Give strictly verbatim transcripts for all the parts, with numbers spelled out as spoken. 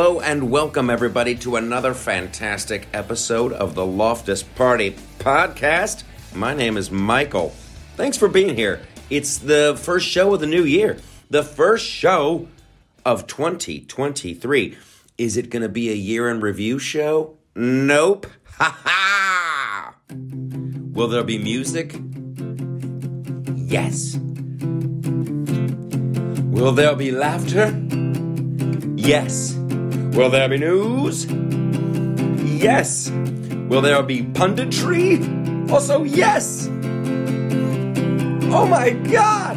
Hello and welcome, everybody, to another fantastic episode of the Loftus Party Podcast. My name is Michael. Thanks for being here. It's the first show of the new year, the first show of twenty twenty-three. Is it going to be a year in review show? Nope. Ha ha! Will there be music? Yes. Will there be laughter? Yes. Will there be news? Yes. Will there be punditry? Also, yes. Oh my God.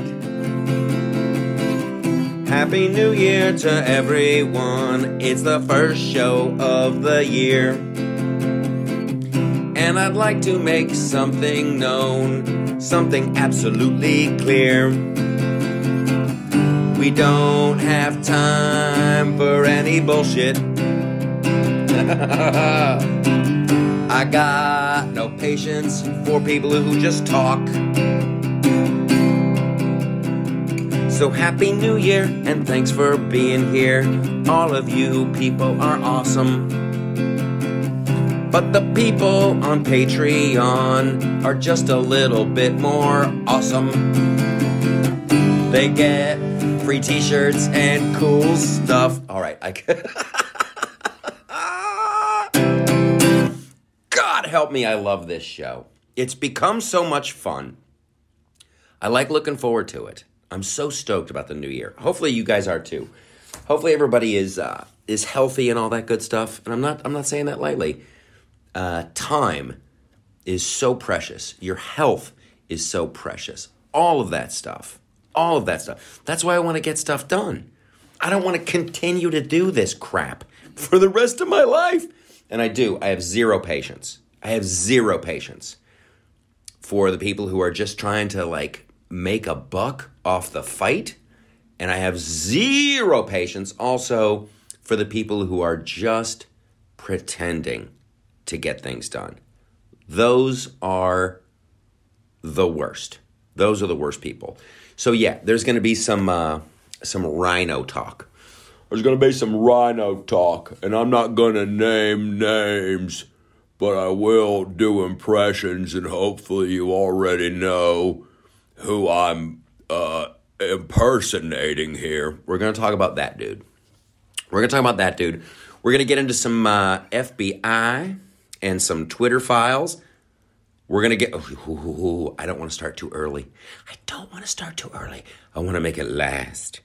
Happy New Year to everyone. It's the first show of the year. And I'd like to make something known, something absolutely clear. We don't have time for any bullshit. I got no patience for people who just talk. So happy New Year and thanks for being here. All of you people are awesome. But the people on Patreon are just a little bit more awesome. They get free t-shirts and cool stuff. All right. I God help me. I love this show. It's become so much fun. I like looking forward to it. I'm so stoked about the new year. Hopefully you guys are too. Hopefully everybody is uh, is healthy and all that good stuff. And I'm not I'm not saying that lightly. Uh, time is so precious. Your health is so precious. All of that stuff. All of that stuff. That's why I want to get stuff done. I don't want to continue to do this crap for the rest of my life. And I do. I have zero patience. I have zero patience for the people who are just trying to, like, make a buck off the fight. And I have zero patience also for the people who are just pretending to get things done. Those are the worst. Those are the worst people. So yeah, there's going to be some uh, some rhino talk. There's going to be some rhino talk, and I'm not going to name names, but I will do impressions, and hopefully you already know who I'm uh, impersonating here. We're going to talk about that dude. We're going to talk about that dude. We're going to get into some uh, F B I and some Twitter files. We're going to get, oh, oh, oh, oh, I don't want to start too early. I don't want to start too early. I want to make it last.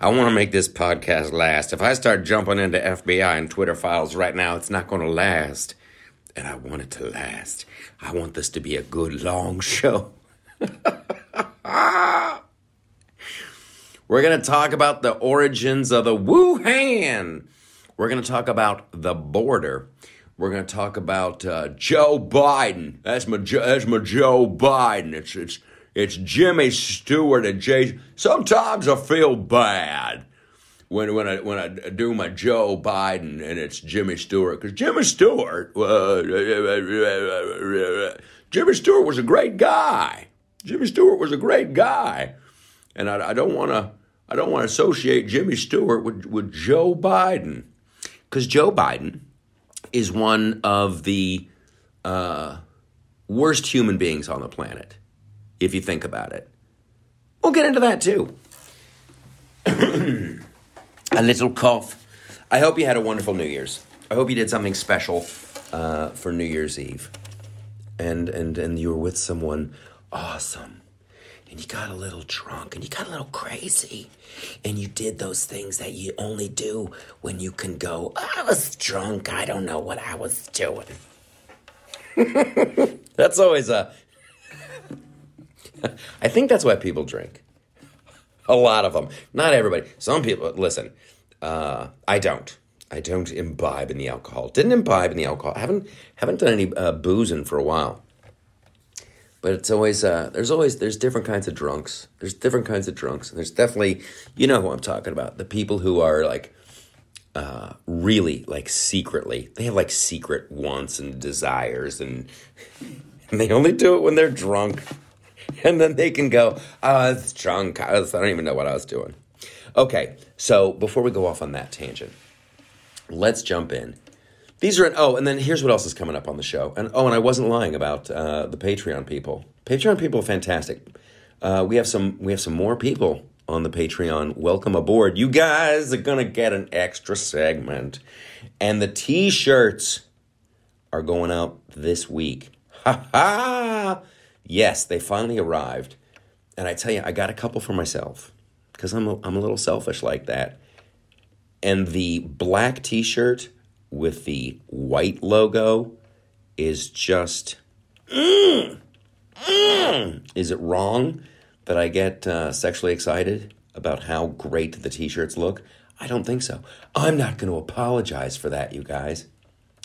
I want to make this podcast last. If I start jumping into F B I and Twitter files right now, it's not going to last. And I want it to last. I want this to be a good long show. We're going to talk about the origins of the Wuhan. We're going to talk about the border. We're going to talk about uh, Joe Biden. That's my that's my Joe Biden. It's it's it's Jimmy Stewart and Jay. Sometimes I feel bad when when I when I do my Joe Biden and it's Jimmy Stewart, because Jimmy Stewart, uh, Jimmy Stewart was a great guy. Jimmy Stewart was a great guy, and I, I don't want to I don't want to associate Jimmy Stewart with with Joe Biden, because Joe Biden is one of the uh, worst human beings on the planet, if you think about it. We'll get into that too. A little cough. I hope you had a wonderful New Year's. I hope you did something special uh, for New Year's Eve. And, and, and you were with someone awesome. And you got a little drunk, and you got a little crazy, and you did those things that you only do when you can go, I was drunk, I don't know what I was doing. That's always a... I think that's why people drink. A lot of them. Not everybody. Some people, listen, uh, I don't. I don't imbibe in the alcohol. Didn't imbibe in the alcohol. I haven't, haven't done any uh, boozing for a while. But it's always, uh, there's always, there's different kinds of drunks. There's different kinds of drunks. And there's definitely, you know who I'm talking about. The people who are like, uh, really like secretly, they have like secret wants and desires, and, and they only do it when they're drunk. And then they can go, oh, I was drunk. I, was, I don't even know what I was doing. Okay. So before we go off on that tangent, Let's jump in. These are an, oh, and then here's what else is coming up on the show. And oh, and I wasn't lying about uh, the Patreon people. Patreon people are fantastic. Uh, we have some we have some more people on the Patreon. Welcome aboard. You guys are gonna get an extra segment, and the T-shirts are going out this week. Ha ha! Yes, they finally arrived, and I tell you, I got a couple for myself because I'm a, I'm a little selfish like that. And the black T-shirt with the white logo is just, mm, mm. Is it wrong that I get uh, sexually excited about how great the T-shirts look? I don't think so. I'm not going to apologize for that, you guys.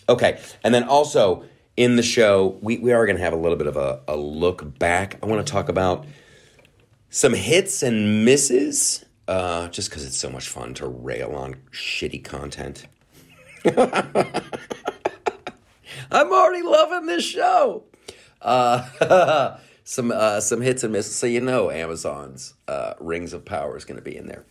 Okay, and then also in the show, we, we are going to have a little bit of a, a look back. I want to talk about some hits and misses, uh, just because it's so much fun to rail on shitty content. I'm already loving this show. Uh, some uh, some hits and misses. So you know Amazon's uh, Rings of Power is going to be in there.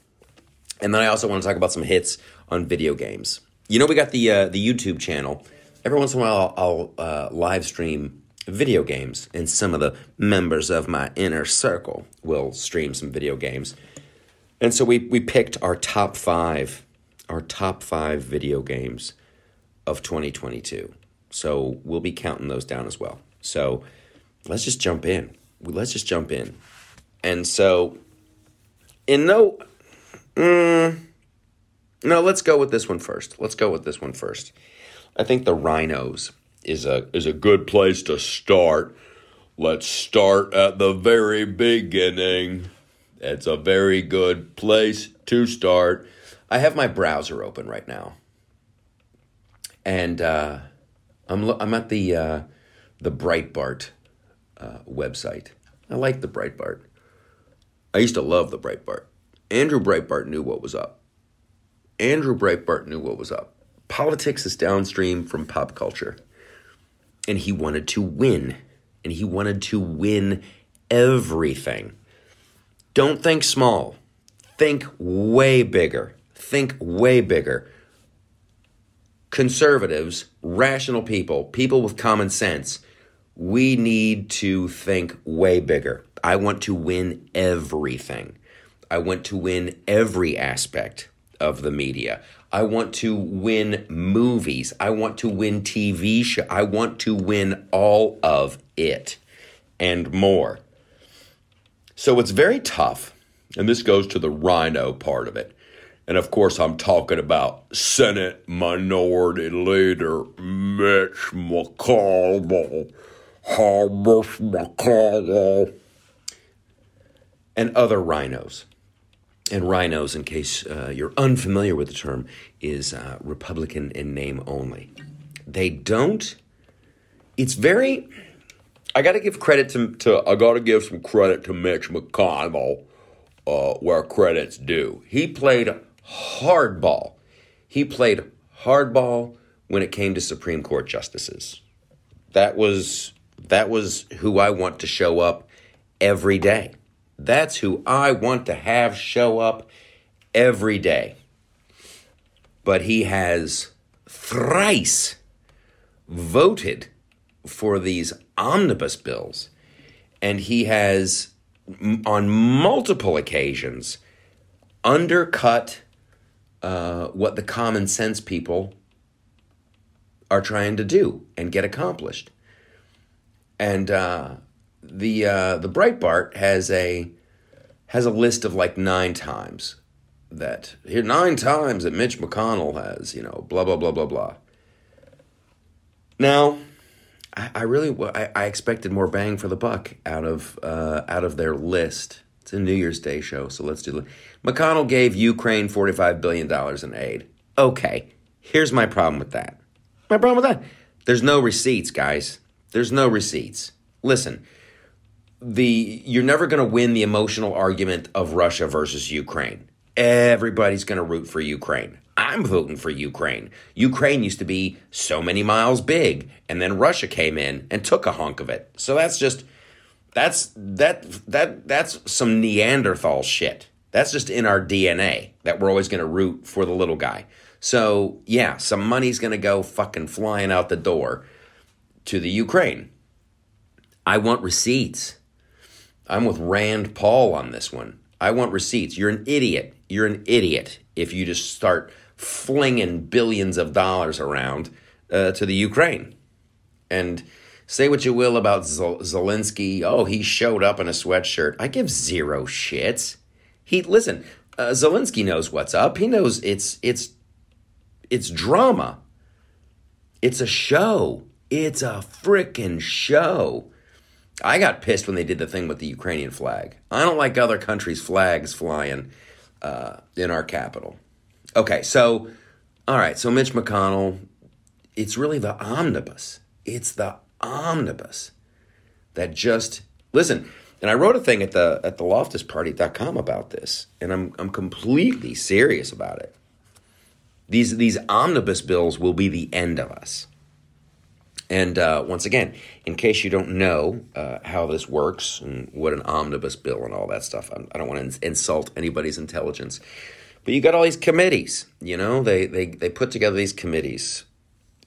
And then I also want to talk about some hits on video games. You know, we got the uh, the YouTube channel. Every once in a while, I'll, I'll uh, live stream video games. And some of the members of my inner circle will stream some video games. And so we, we picked our top five Our top five video games of twenty twenty-two. So we'll be counting those down as well. So let's just jump in. Let's just jump in. And so, in no, mm, no, let's go with this one first. Let's go with this one first. I think the Rhinos is a is a good place to start. Let's start at the very beginning. It's a very good place to start. I have my browser open right now, and uh, I'm lo- I'm at the uh, the Breitbart uh, website. I like the Breitbart. I used to love the Breitbart. Andrew Breitbart knew what was up. Andrew Breitbart knew what was up. Politics is downstream from pop culture, and he wanted to win, and he wanted to win everything. Don't think small. Think way bigger. Think way bigger. Conservatives, rational people, people with common sense, we need to think way bigger. I want to win everything. I want to win every aspect of the media. I want to win movies. I want to win T V show. I want to win all of it and more. So it's very tough, and this goes to the Rhino part of it. And, of course, I'm talking about Senate Minority Leader Mitch McConnell, oh, Mitch McConnell, and other rhinos. And rhinos, in case uh, you're unfamiliar with the term, is uh, Republican in name only. They don't. It's very. I got to give credit to. to I got to give some credit to Mitch McConnell uh, where credit's due. He played hardball. He played hardball when it came to Supreme Court justices. That was that was who I want to show up every day. That's who I want to have show up every day. But he has thrice voted for these omnibus bills, and he has on multiple occasions undercut Uh, what the common sense people are trying to do and get accomplished. And uh, the uh, the Breitbart has a has a list of like nine times that here nine times that Mitch McConnell has, you know, blah blah blah blah blah. Now, I, I really I, I expected more bang for the buck out of uh, out of their list. It's a New Year's Day show, so let's do it. McConnell gave Ukraine forty-five billion dollars in aid. Okay, here's my problem with that. My problem with that? There's no receipts, guys. There's no receipts. Listen, the you're never going to win the emotional argument of Russia versus Ukraine. Everybody's going to root for Ukraine. I'm voting for Ukraine. Ukraine used to be so many miles big, and then Russia came in and took a hunk of it. So that's just... That's that that that's some Neanderthal shit. That's just in our D N A that we're always going to root for the little guy. So, yeah, some money's going to go fucking flying out the door to the Ukraine. I want receipts. I'm with Rand Paul on this one. I want receipts. You're an idiot. You're an idiot if you just start flinging billions of dollars around uh, to the Ukraine. And say what you will about Zelensky. Oh, he showed up in a sweatshirt. I give zero shits. He, listen, uh, Zelensky knows what's up. He knows it's it's. It's drama. It's a show. It's a freaking show. I got pissed when they did the thing with the Ukrainian flag. I don't like other countries' flags flying uh, in our capital. Okay, so, all right, so Mitch McConnell, it's really the omnibus. It's the omnibus that just, listen, and I wrote a thing at the at the loftus party dot com about this, and I'm I'm completely serious about it. These these omnibus bills will be the end of us. And uh, once again, in case you don't know uh, how this works and what an omnibus bill and all that stuff, I'm, I don't want to insult anybody's intelligence. But you got all these committees, you know, they, they, they put together these committees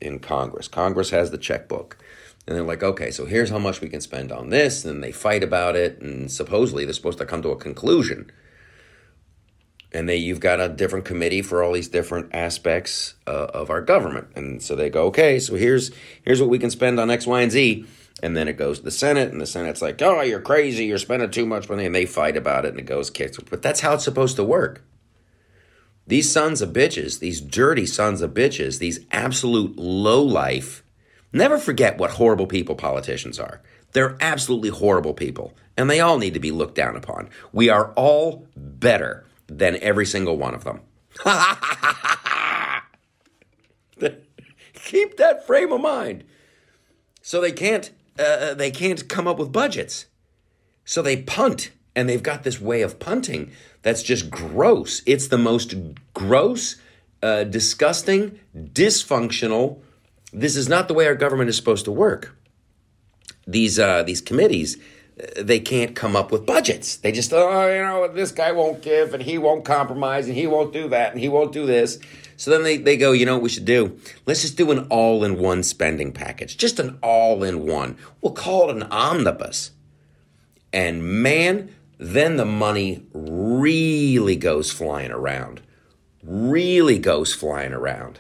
in Congress. Congress has the checkbook. And they're like, okay, so here's how much we can spend on this. And they fight about it. And supposedly they're supposed to come to a conclusion. And they, you've got a different committee for all these different aspects uh, of our government. And so they go, okay, so here's here's what we can spend on X, Y, and Z. And then it goes to the Senate, and the Senate's like, oh, you're crazy, you're spending too much money. And they fight about it, and it goes kicks. But that's how it's supposed to work. These sons of bitches, these dirty sons of bitches, these absolute lowlife, never forget what horrible people politicians are. They're absolutely horrible people, and they all need to be looked down upon. We are all better than every single one of them. Keep that frame of mind. So they can't, uh, they can't come up with budgets. So they punt, and they've got this way of punting that's just gross. It's the most gross, uh, disgusting, dysfunctional. This is not the way our government is supposed to work. These uh, these committees. They can't come up with budgets. They just, oh, you know, this guy won't give, and he won't compromise, and he won't do that, and he won't do this. So then they, they go, you know what we should do? Let's just do an all-in-one spending package, just an all-in-one. We'll call it an omnibus. And man, then the money really goes flying around, really goes flying around.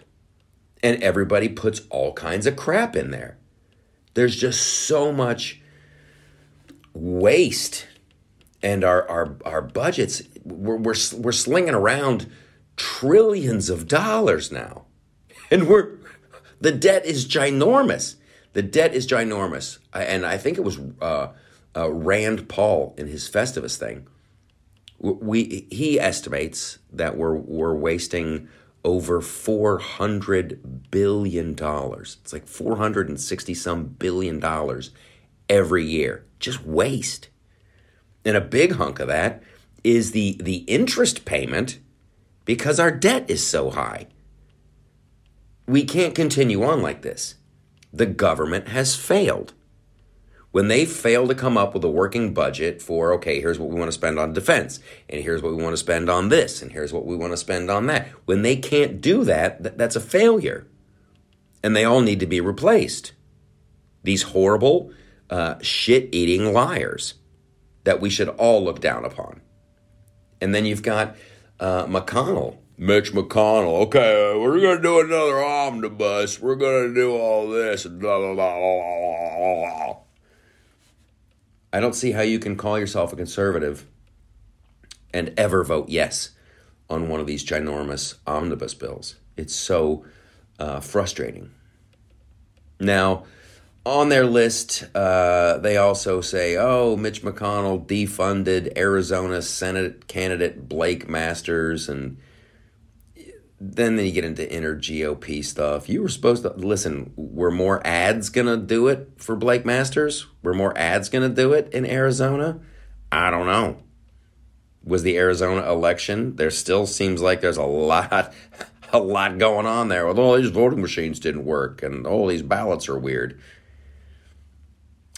And everybody puts all kinds of crap in there. There's just so much waste, and our our our budgets, we're, we're we're slinging around trillions of dollars now, and we're the debt is ginormous. The debt is ginormous, and I think it was uh, uh, Rand Paul in his Festivus thing. We he estimates that we're we're wasting over four hundred billion dollars. It's like four hundred and sixty some billion dollars every year. Just waste. And a big hunk of that is the, the interest payment because our debt is so high. We can't continue on like this. The government has failed. When they fail to come up with a working budget for, okay, here's what we want to spend on defense, and here's what we want to spend on this, and here's what we want to spend on that. When they can't do that, th- that's a failure. And they all need to be replaced. These horrible Uh, shit-eating liars that we should all look down upon. And then you've got uh, McConnell, Mitch McConnell. Okay, we're going to do another omnibus. We're going to do all this. Blah, blah, blah, blah, blah. I don't see how you can call yourself a conservative and ever vote yes on one of these ginormous omnibus bills. It's so uh, frustrating. Now, on their list, uh, they also say, oh, Mitch McConnell defunded Arizona Senate candidate Blake Masters. And then, then you get into inner G O P stuff. You were supposed to, listen, were more ads going to do it for Blake Masters? Were more ads going to do it in Arizona? I don't know. Was the Arizona election? There still seems like there's a lot, a lot going on there with all oh, these voting machines didn't work and all oh, these ballots are weird.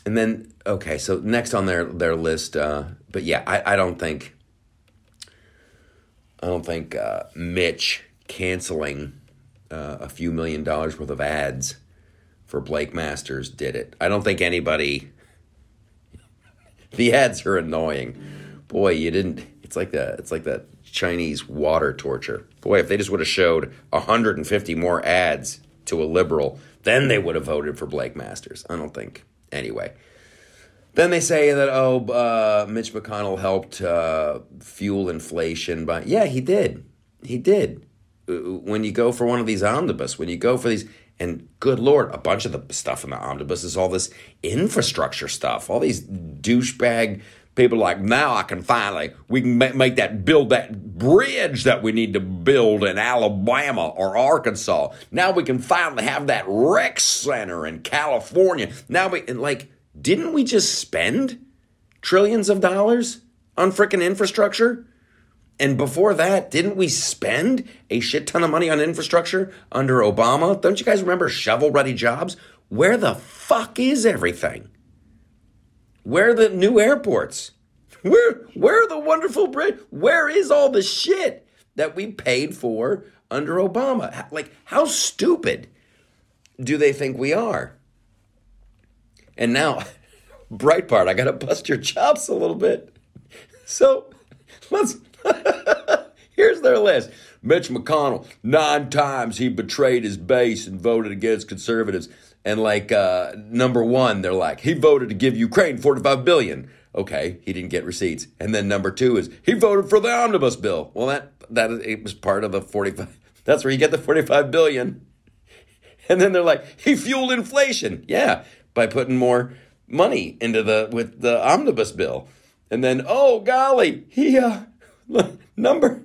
And then, okay, so next on their, their list, uh, but yeah, I, I don't think, I don't think uh, Mitch canceling uh, a few million dollars worth of ads for Blake Masters did it. I don't think anybody... The ads are annoying. Boy, you didn't... It's like that. It's like that Chinese water torture. Boy, if they just would have showed one hundred fifty more ads to a liberal, then they would have voted for Blake Masters. I don't think. Anyway. Then they say that, oh, uh, Mitch McConnell helped uh, fuel inflation. But yeah, he did. He did. When you go for one of these omnibus, when you go for these... And good Lord, a bunch of the stuff in the omnibus is all this infrastructure stuff. All these douchebag people are like, now I can finally, we can make that, build that bridge that we need to build in Alabama or Arkansas. Now we can finally have that rec center in California. Now we, and like, didn't we just spend trillions of dollars on frickin' infrastructure? And before that, didn't we spend a shit ton of money on infrastructure under Obama? Don't you guys remember shovel-ready jobs? Where the fuck is everything? Where are the new airports? Where, where are the wonderful bridge? Where is all the shit that we paid for under Obama? Like, how stupid do they think we are? And now, Breitbart, I got to bust your chops a little bit. So, let's... Here's their list. Mitch McConnell, nine times he betrayed his base and voted against conservatives. And like uh, number one, they're like, he voted to give Ukraine forty-five billion dollars. Okay, he didn't get receipts. And then number two is he voted for the omnibus bill. Well, that that it was part of the forty-five. That's where you get the forty-five billion dollars. And then they're like, he fueled inflation. Yeah, by putting more money into the with the omnibus bill. And then, oh golly, he. Uh, Number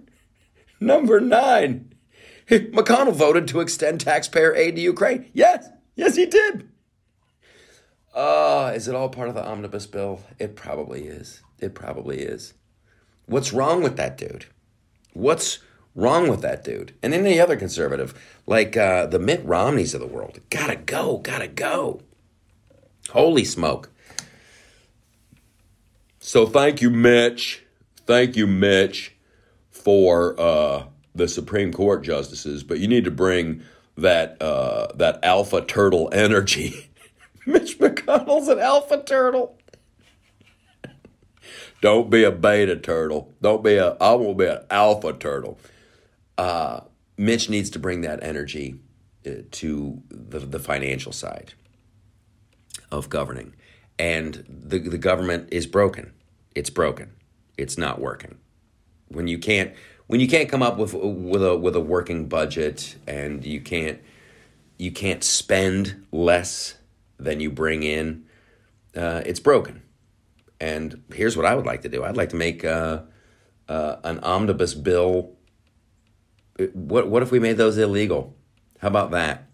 number nine, McConnell voted to extend taxpayer aid to Ukraine. Yes, yes, he did. Uh, is it all part of the omnibus bill? It probably is. It probably is. What's wrong with that dude? What's wrong with that dude? And any other conservative, like uh, the Mitt Romneys of the world. Gotta go, gotta go. Holy smoke. So thank you, Mitch. Thank you, Mitch, for uh, the Supreme Court justices, but you need to bring that uh, that alpha turtle energy. Mitch McConnell's an alpha turtle. Don't be a beta turtle. Don't be a. I won't be an alpha turtle. Uh, Mitch needs to bring that energy uh, to the, the financial side of governing, and the the government is broken. It's broken. It's not working. When you can't, when you can't come up with with a with a working budget, and you can't you can't spend less than you bring in, uh, it's broken. And here's what I would like to do. I'd like to make uh, uh, an omnibus bill. What what if we made those illegal? How about that?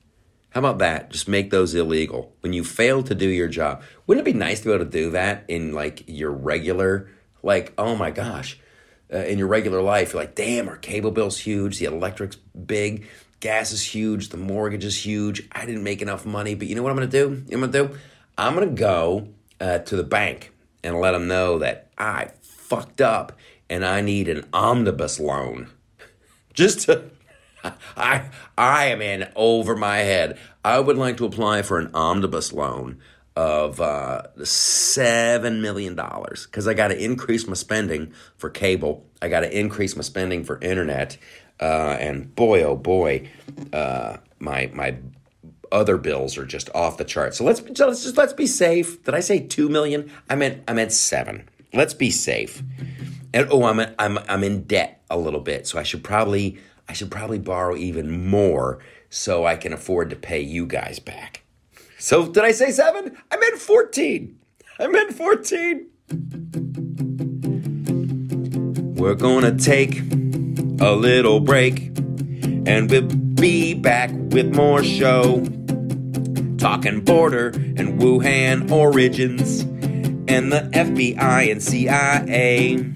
How about that? Just make those illegal. When you fail to do your job, wouldn't it be nice to be able to do that in like your regular? Like, oh my gosh, uh, in your regular life, you're like, damn, our cable bill's huge, the electric's big, gas is huge, the mortgage is huge, I didn't make enough money, but you know what I'm going to do? You know what I'm going to do? I'm going to go uh, to the bank and let them know that I fucked up and I need an omnibus loan. Just to, I, I am in over my head. I would like to apply for an omnibus loan of uh, seven million dollars because I got to increase my spending for cable. I got to increase my spending for internet. Uh, and boy, oh boy, uh, my my other bills are just off the chart. So let's, so let's just let's be safe. Did I say two million dollars? I meant I meant seven. Let's be safe. And oh, I'm a, I'm I'm in debt a little bit, so I should probably I should probably borrow even more so I can afford to pay you guys back. So did I say seven? I meant fourteen. I meant fourteen. We're gonna take a little break and we'll be back with more show. Talking border and Wuhan origins and the F B I and C I A.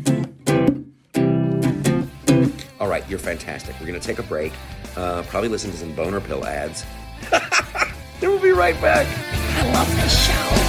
All right, you're fantastic. We're gonna take a break. Uh, probably listen to some boner pill ads. Then we'll be right back. I love this show.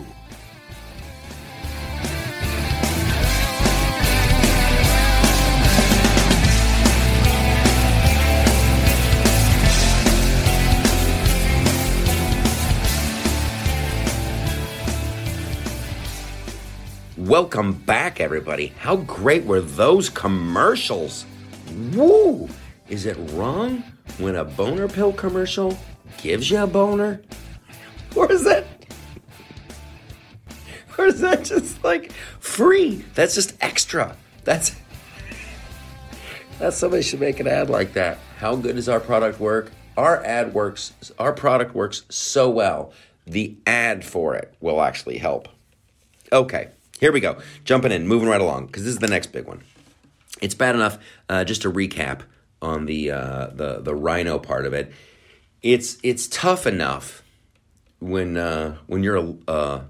Welcome back, everybody. How great were those commercials? Woo! Is it wrong when a boner pill commercial gives you a boner? Or is that... Or is that just like free? That's just extra. That's that's somebody should make an ad like that. How good does our product work? Our ad works. Our product works so well. The ad for it will actually help. Okay, here we go. Jumping in, moving right along, because this is the next big one. It's bad enough. Uh, just to recap on the uh, the the rhino part of it. It's it's tough enough when uh, when you're a uh,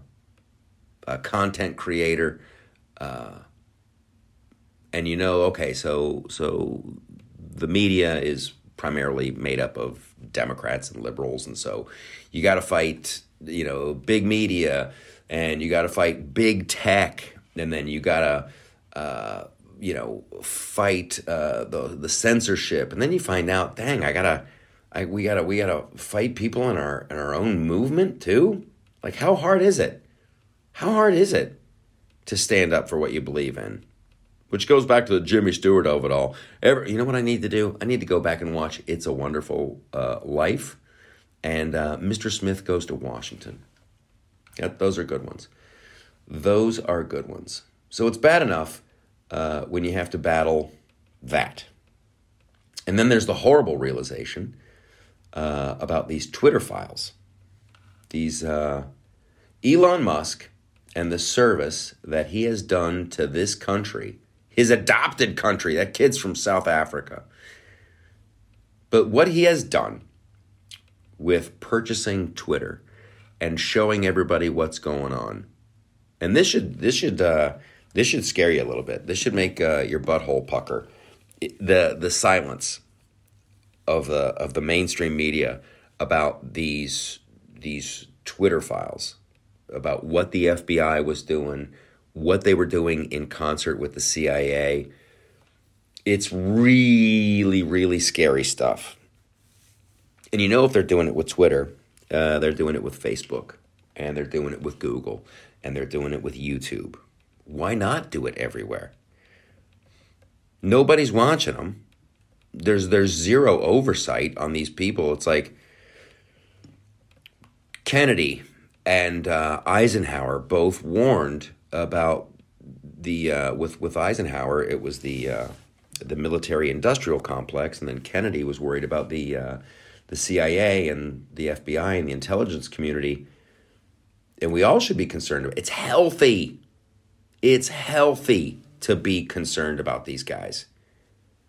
a content creator, uh, and you know, okay, so so the media is primarily made up of Democrats and liberals, and so you got to fight, you know, big media, and you got to fight big tech, and then you got to, uh, you know, fight uh, the the censorship, and then you find out, dang, I gotta, I we gotta we gotta fight people in our in our own movement too. Like, how hard is it? How hard is it to stand up for what you believe in? Which goes back to the Jimmy Stewart of it all. Every, you know what I need to do? I need to go back and watch It's a Wonderful uh, Life and uh, Mister Smith Goes to Washington. Yep, those are good ones. Those are good ones. So it's bad enough uh, when you have to battle that. And then there's the horrible realization uh, about these Twitter files. These uh, Elon Musk... and the service that he has done to this country, his adopted country, that kid's from South Africa. But what he has done with purchasing Twitter and showing everybody what's going on, and this should this should uh, this should scare you a little bit. This should make uh, your butthole pucker. It, the the silence of the of the mainstream media about these these Twitter files, about what the F B I was doing, what they were doing in concert with the C I A. It's really, really scary stuff. And you know, if they're doing it with Twitter, uh, they're doing it with Facebook, and they're doing it with Google, and they're doing it with YouTube. Why not do it everywhere? Nobody's watching them. There's there's zero oversight on these people. It's like Kennedy and uh, Eisenhower both warned about the uh, with with Eisenhower. It was the uh, the military-industrial complex, and then Kennedy was worried about the uh, the C I A and the F B I and the intelligence community. And we all should be concerned. It's healthy. It's healthy to be concerned about these guys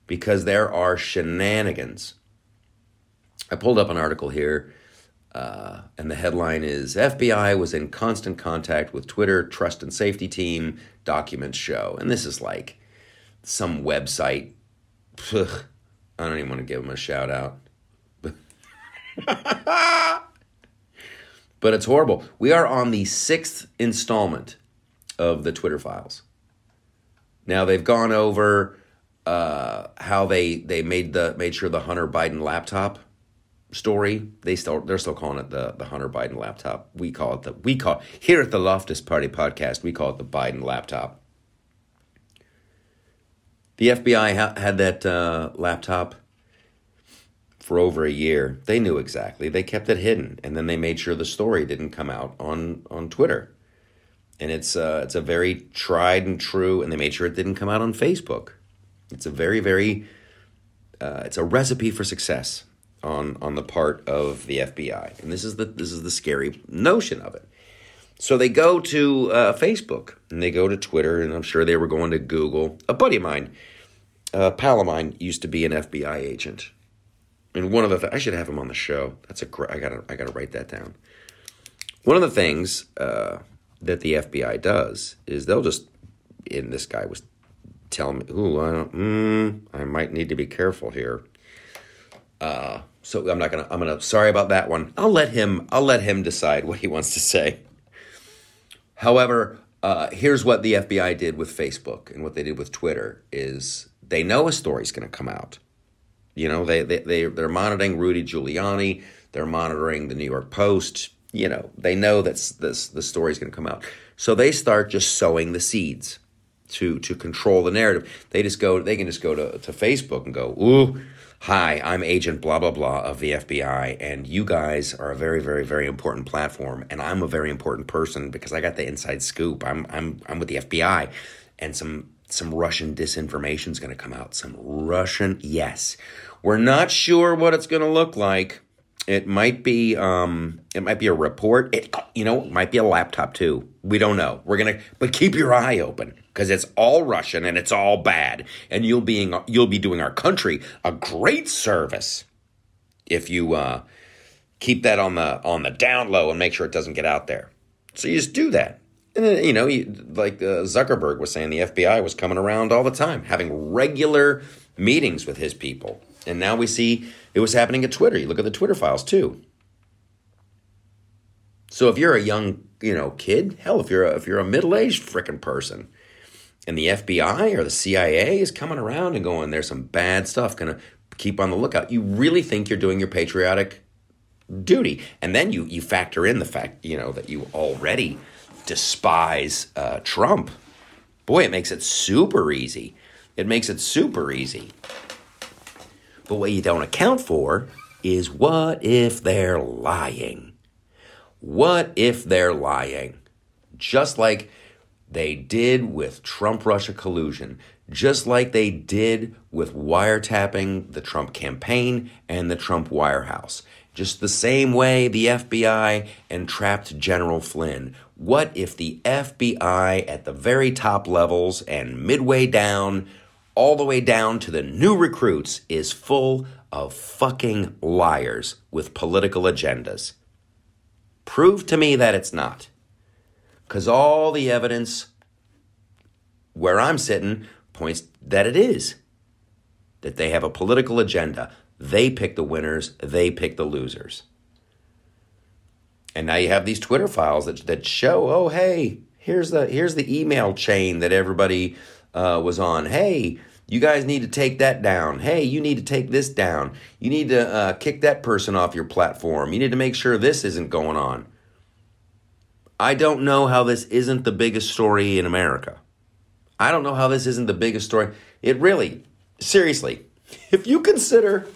because there are shenanigans. I pulled up an article here. Uh, and the headline is, F B I was in constant contact with Twitter Trust and Safety Team, documents show. And this is like some website. Ugh, I don't even want to give them a shout out. But it's horrible. We are on the sixth installment of the Twitter files. Now they've gone over uh, how they, they made the made sure the Hunter Biden laptop story. They still they're still calling it the, the Hunter Biden laptop. We call it the we call here at the Loftus Party Podcast. We call it the Biden laptop. The F B I ha- had that uh, laptop for over a year. They knew exactly. They kept it hidden, and then they made sure the story didn't come out on on Twitter. And it's uh, it's a very tried and true. And they made sure it didn't come out on Facebook. It's a very very uh, it's a recipe for success on on the part of the F B I. And this is the this is the scary notion of it. So they go to uh, Facebook, and they go to Twitter, and I'm sure they were going to Google. A buddy of mine, a pal of mine, used to be an F B I agent. And one of the I should have him on the show. That's a I gotta I gotta write that down. One of the things uh, that the F B I does is they'll just. And this guy was telling me, "Ooh, I don't, mm, I might need to be careful here." Uh, so I'm not gonna. I'm gonna. Sorry about that one. I'll let him. I'll let him decide what he wants to say. However, uh, here's what the F B I did with Facebook and what they did with Twitter is they know a story's going to come out. You know, they, they, they, they're monitoring Rudy Giuliani. They're monitoring the New York Post. You know, they know that this, the story's going to come out. So they start just sowing the seeds to to control the narrative. They just go. They can just go to, to Facebook and go, "Ooh, hi, I'm agent blah, blah, blah of the F B I, and you guys are a very, very, very important platform, and I'm a very important person because I got the inside scoop. I'm I'm I'm with the F B I, and some some Russian disinformation is going to come out. Some Russian, yes. We're not sure what it's going to look like. It might be um it might be a report. It you know, it might be a laptop too. We don't know. We're going to but keep your eye open because it's all Russian and it's all bad. And you'll being you'll be doing our country a great service if you uh, keep that on the on the down low and make sure it doesn't get out there. So you just do that. And then, you know, you, like uh, Zuckerberg was saying, the F B I was coming around all the time, having regular meetings with his people. And now we see it was happening at Twitter. You look at the Twitter files, too. So if you're a young, you know, kid, hell, if you're a, if you're a middle-aged frickin' person and the F B I or the C I A is coming around and going, there's some bad stuff, gonna keep on the lookout. You really think you're doing your patriotic duty. And then you, you factor in the fact, you know, that you already despise uh, Trump. Boy, it makes it super easy. It makes it super easy. But what you don't account for is what if they're lying? What if they're lying? Just like they did with Trump-Russia collusion. Just like they did with wiretapping the Trump campaign and the Trump wirehouse. Just the same way the F B I entrapped General Flynn. What if the F B I at the very top levels and midway down all the way down to the new recruits is full of fucking liars with political agendas? Prove to me that it's not. Because all the evidence where I'm sitting points that it is. That they have a political agenda. They pick the winners. They pick the losers. And now you have these Twitter files that, that show, oh, hey, here's the here's the email chain that everybody Uh, was on. Hey, you guys need to take that down. Hey, you need to take this down. You need to uh, kick that person off your platform. You need to make sure this isn't going on. I don't know how this isn't the biggest story in America. I don't know how this isn't the biggest story. It really, seriously, if you consider,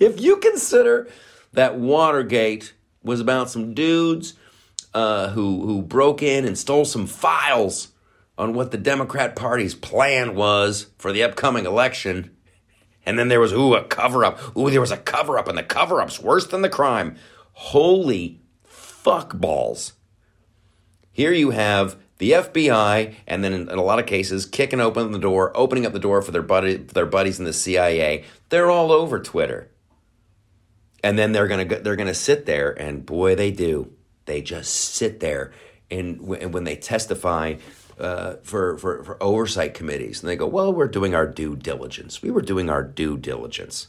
if you consider that Watergate was about some dudes uh, who who broke in and stole some files on what the Democrat Party's plan was for the upcoming election. And then there was, ooh, a cover-up. Ooh, there was a cover-up, and the cover-up's worse than the crime. Holy fuck balls. Here you have the F B I, and then in, in a lot of cases, kicking open the door, opening up the door for their buddy, their buddies in the C I A. They're all over Twitter. And then they're gonna they're gonna sit there, and boy, they do. They just sit there, and when they testify Uh, for, for, for oversight committees. And they go, well, we're doing our due diligence. We were doing our due diligence.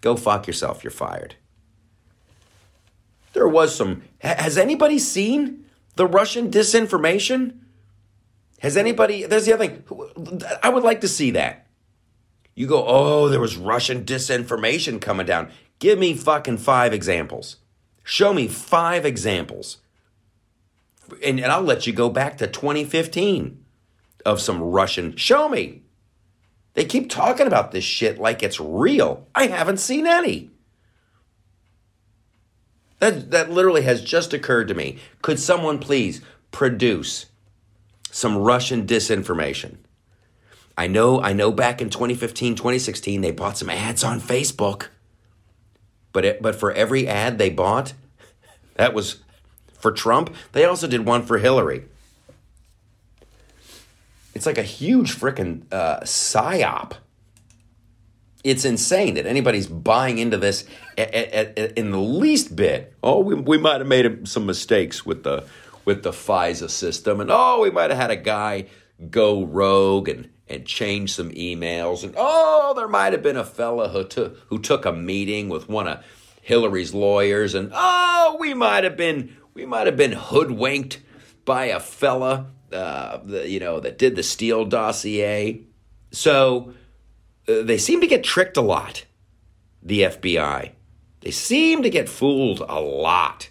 Go fuck yourself. You're fired. There was some... Has anybody seen the Russian disinformation? Has anybody... There's the other thing. I would like to see that. You go, oh, there was Russian disinformation coming down. Give me fucking five examples. Show me five examples. And, and I'll let you go back to twenty fifteen of some Russian. Show me. They keep talking about this shit like it's real. I haven't seen any. That, that literally has just occurred to me. Could someone please produce some Russian disinformation? I know, I know back in twenty fifteen, twenty sixteen, they bought some ads on Facebook. But it, but for every ad they bought, that was for Trump, they also did one for Hillary. It's like a huge frickin' uh, psyop. It's insane that anybody's buying into this at, at, at, in the least bit. Oh, we, we might have made some mistakes with the with the FISA system, and oh, we might have had a guy go rogue and, and change some emails, and oh, there might have been a fella who took who took a meeting with one of Hillary's lawyers, and oh, we might have been we might have been hoodwinked by a fella, uh, the, you know, that did the Steele dossier. So. They seem to get tricked a lot, the F B I. They seem to get fooled a lot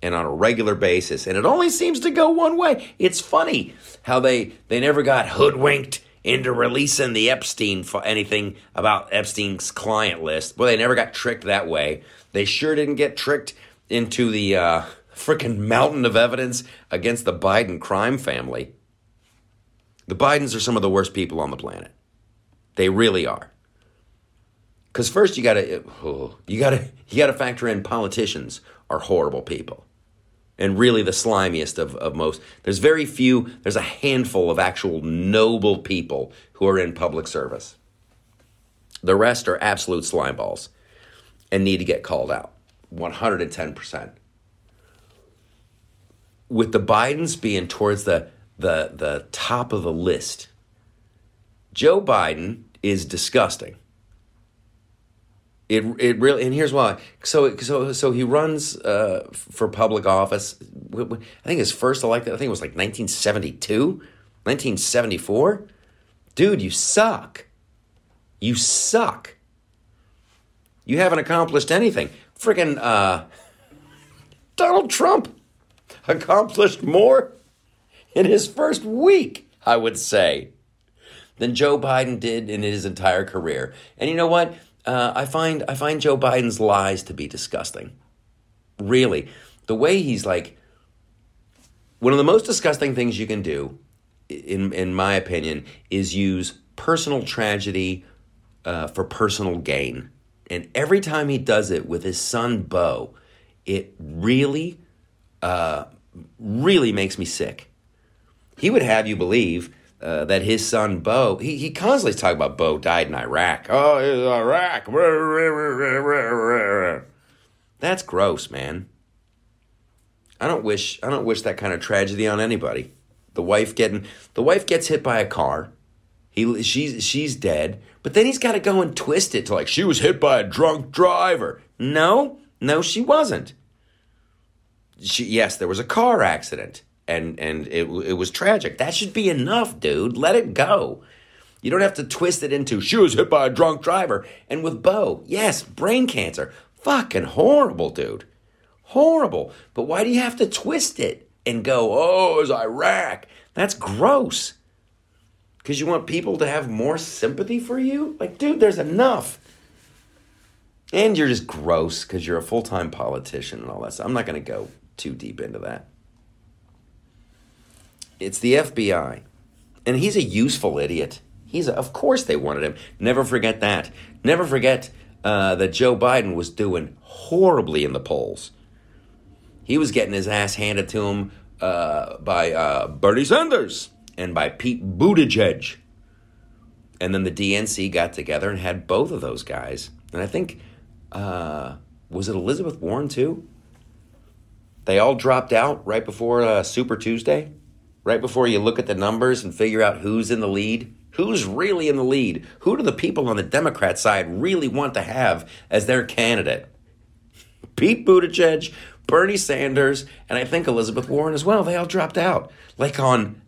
and on a regular basis. And it only seems to go one way. It's funny how they, they never got hoodwinked into releasing the Epstein, for anything about Epstein's client list. Well, they never got tricked that way. They sure didn't get tricked into the uh, freaking mountain of evidence against the Biden crime family. The Bidens are some of the worst people on the planet. They really are. Because first you gotta oh, you gotta you gotta factor in politicians are horrible people, and really the slimiest of, of most. There's very few. There's a handful of actual noble people who are in public service. The rest are absolute slime balls, and need to get called out one hundred ten percent. With the Bidens being towards the the the top of the list. Joe Biden is disgusting. It it really, and here's why. So so so he runs uh, for public office. I think his first elected, I think it was like nineteen seventy-two, nineteen seventy-four. Dude, you suck. You suck. You haven't accomplished anything. Freaking uh, Donald Trump accomplished more in his first week, I would say, than Joe Biden did in his entire career. And you know what? Uh, I find I find Joe Biden's lies to be disgusting. Really. The way he's like, one of the most disgusting things you can do, in in my opinion, is use personal tragedy uh, for personal gain. And every time he does it with his son, Beau, it really, uh, really makes me sick. He would have you believe Uh, that his son, Beau, he, he constantly is talking about Beau died in Iraq. Oh, Iraq. That's gross, man. I don't wish I don't wish that kind of tragedy on anybody. The wife getting the wife gets hit by a car. He she's she's dead. But then he's got to go and twist it to like she was hit by a drunk driver. No, no, she wasn't. She yes, there was a car accident. And and it it was tragic. That should be enough, dude. Let it go. You don't have to twist it into, she was hit by a drunk driver. And with Beau, yes, brain cancer. Fucking horrible, dude. Horrible. But why do you have to twist it and go, oh, it's Iraq? That's gross. Because you want people to have more sympathy for you? Like, dude, there's enough. And you're just gross because you're a full-time politician and all that stuff. I'm not going to go too deep into that. It's the F B I, and he's a useful idiot. He's a, of course they wanted him. Never forget that. Never forget uh, that Joe Biden was doing horribly in the polls. He was getting his ass handed to him uh, by uh, Bernie Sanders and by Pete Buttigieg. And then the D N C got together and had both of those guys. And I think, uh, was it Elizabeth Warren too? They all dropped out right before uh, Super Tuesday. Right before you look at the numbers and figure out who's in the lead, who's really in the lead, who do the people on the Democrat side really want to have as their candidate? Pete Buttigieg, Bernie Sanders, and I think Elizabeth Warren as well. They all dropped out. Like on,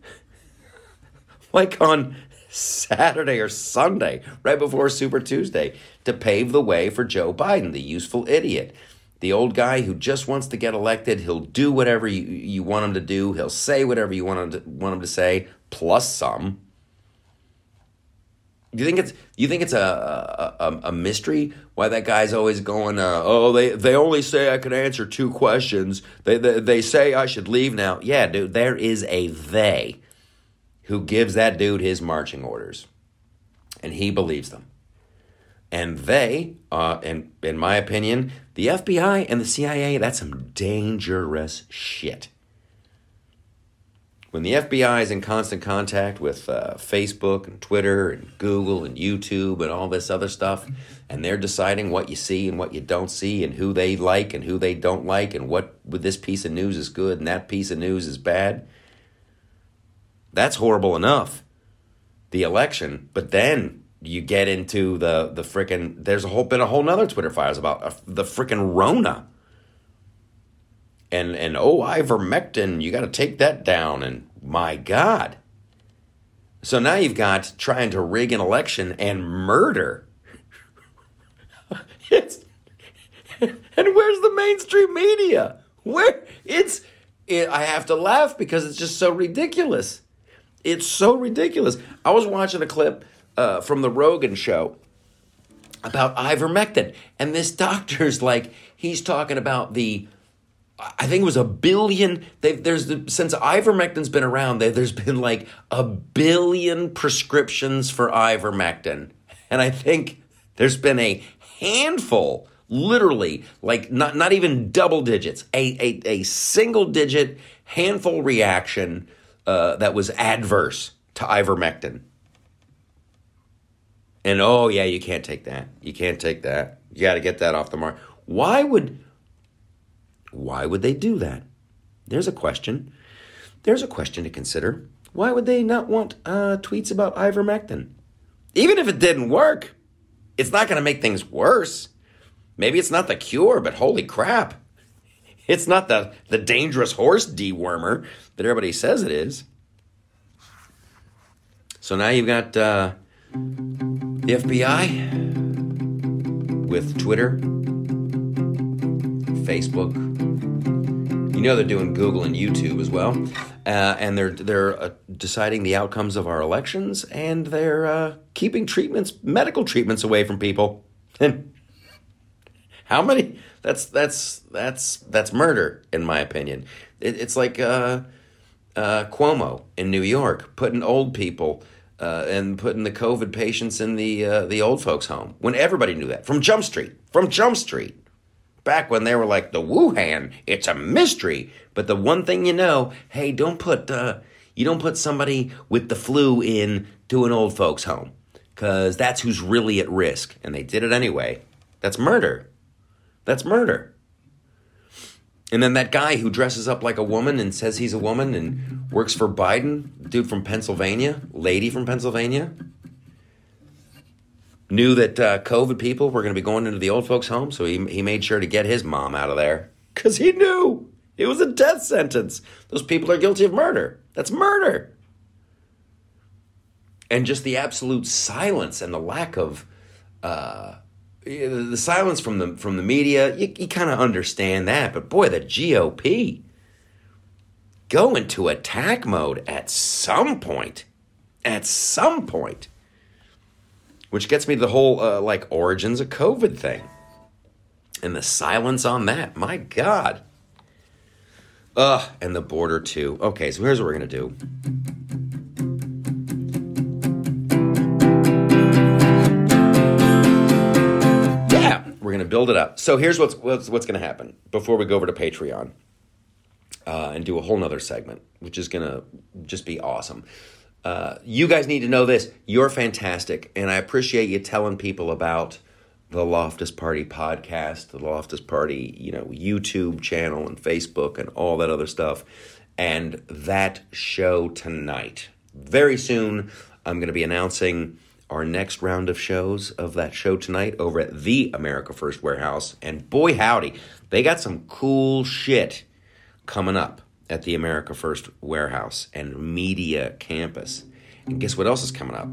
like on Saturday or Sunday, right before Super Tuesday, to pave the way for Joe Biden, the useful idiot, the old guy who just wants to get elected. He'll do whatever you, you want him to do. He'll say whatever you want him to, want him to say, plus some. Do you think it's you think it's a a, a mystery why that guy's always going, uh, oh, they, they only say I can answer two questions. They, they they say I should leave now. Yeah, dude, there is a they who gives that dude his marching orders, and he believes them. And they, uh, and in my opinion, the F B I and the C I A, that's some dangerous shit. When the F B I is in constant contact with uh, Facebook and Twitter and Google and YouTube and all this other stuff, and they're deciding what you see and what you don't see and who they like and who they don't like and what with this piece of news is good and that piece of news is bad, that's horrible enough, the election. But then you get into the, the frickin', there's a whole been a whole nother Twitter files about uh, the frickin' Rona. And, and oh, ivermectin, you got to take that down. And my God. So now you've got trying to rig an election and murder. It's, and where's the mainstream media? Where it's, it, I have to laugh because it's just so ridiculous. It's so ridiculous. I was watching a clip uh, from the Rogan show about ivermectin. And this doctor's like, he's talking about the, I think it was a billion. There's the, since ivermectin's been around, they, there's been like a billion prescriptions for ivermectin. And I think there's been a handful, literally, like not, not even double digits, a, a, a single digit handful reaction uh, that was adverse to ivermectin. And oh, yeah, you can't take that. You can't take that. You got to get that off the mark. Why would... Why would they do that? There's a question. There's a question to consider. Why would they not want uh, tweets about ivermectin? Even if it didn't work, it's not going to make things worse. Maybe it's not the cure, but holy crap. It's not the, the dangerous horse dewormer that everybody says it is. So now you've got uh, the F B I with Twitter, Facebook. You know they're doing Google and YouTube as well, uh, and they're they're uh, deciding the outcomes of our elections, and they're uh, keeping treatments, medical treatments, away from people. And how many? That's that's that's that's murder, in my opinion. It, it's like uh, uh, Cuomo in New York putting old people uh, and putting the COVID patients in the uh, the old folks' home when everybody knew that from Jump Street, from Jump Street. Back when they were like, the Wuhan, it's a mystery. But the one thing you know, hey, don't put, uh, you don't put somebody with the flu in to an old folks' home, because that's who's really at risk. And they did it anyway. That's murder. That's murder. And then that guy who dresses up like a woman and says he's a woman and works for Biden, dude from Pennsylvania, lady from Pennsylvania, knew that uh, COVID people were going to be going into the old folks' home, so he he made sure to get his mom out of there because he knew it was a death sentence. Those people are guilty of murder. That's murder. And just the absolute silence and the lack of uh, the silence from the from the media, you, you kind of understand that. But boy, the G O P go into attack mode at some point. At some point. Which gets me to the whole, uh, like, origins of COVID thing. And the silence on that. My God. Ugh, and the border, too. Okay, so here's what we're going to do. Yeah, we're going to build it up. So here's what's what's, what's going to happen before we go over to Patreon uh, and do a whole nother segment, which is going to just be awesome. Uh, you guys need to know this. You're fantastic. And I appreciate you telling people about the Loftus Party podcast, the Loftus Party, you know, YouTube channel and Facebook and all that other stuff. And that show tonight. Very soon, I'm going to be announcing our next round of shows of that show tonight over at the America First Warehouse. And boy, howdy, they got some cool shit coming up at the America First Warehouse and Media Campus. And guess what else is coming up?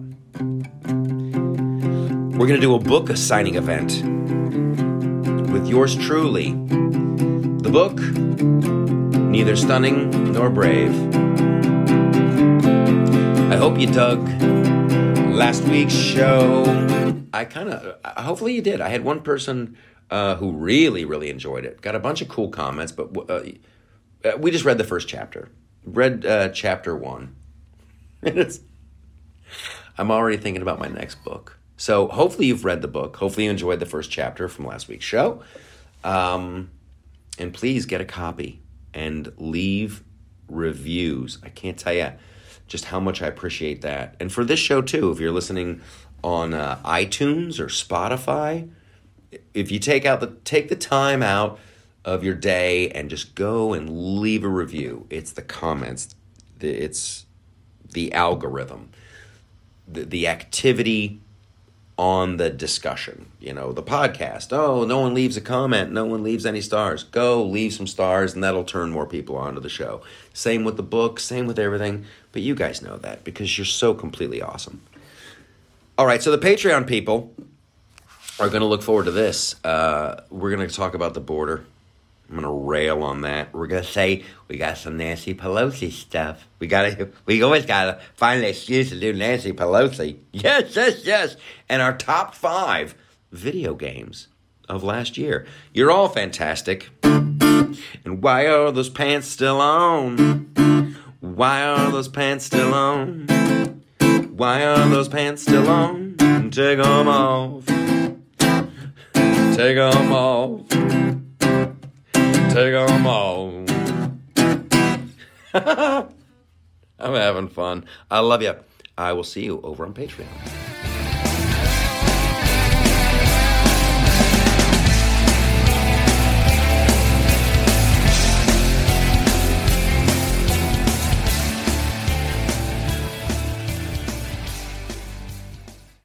We're going to do a book signing event with yours truly. The book, Neither Stunning Nor Brave. I hope you dug last week's show. I kind of, hopefully you did. I had one person uh, who really, really enjoyed it. Got a bunch of cool comments, but uh, we just read the first chapter. Read uh, chapter one. I'm already thinking about my next book. So hopefully you've read the book. Hopefully you enjoyed the first chapter from last week's show. Um, and please get a copy and leave reviews. I can't tell you just how much I appreciate that. And for this show too, if you're listening on uh, iTunes or Spotify, if you take out the take the time out of your day and just go and leave a review, it's the comments, it's the algorithm, the, the activity on the discussion, you know, the podcast. Oh, no one leaves a comment. No one leaves any stars. Go leave some stars, and that'll turn more people onto the show. Same with the book, same with everything. But you guys know that because you're so completely awesome. All right, so the Patreon people are going to look forward to this. Uh, we're going to talk about the border. I'm going to rail on that. We're going to say we got some Nancy Pelosi stuff. We gotta, we always got to find an excuse to do Nancy Pelosi. Yes, yes, yes. And our top five video games of last year. You're all fantastic. And why are those pants still on? Why are those pants still on? Why are those pants still on? Take them off. Take them off. Take them off. I'm having fun. I love you. I will see you over on Patreon.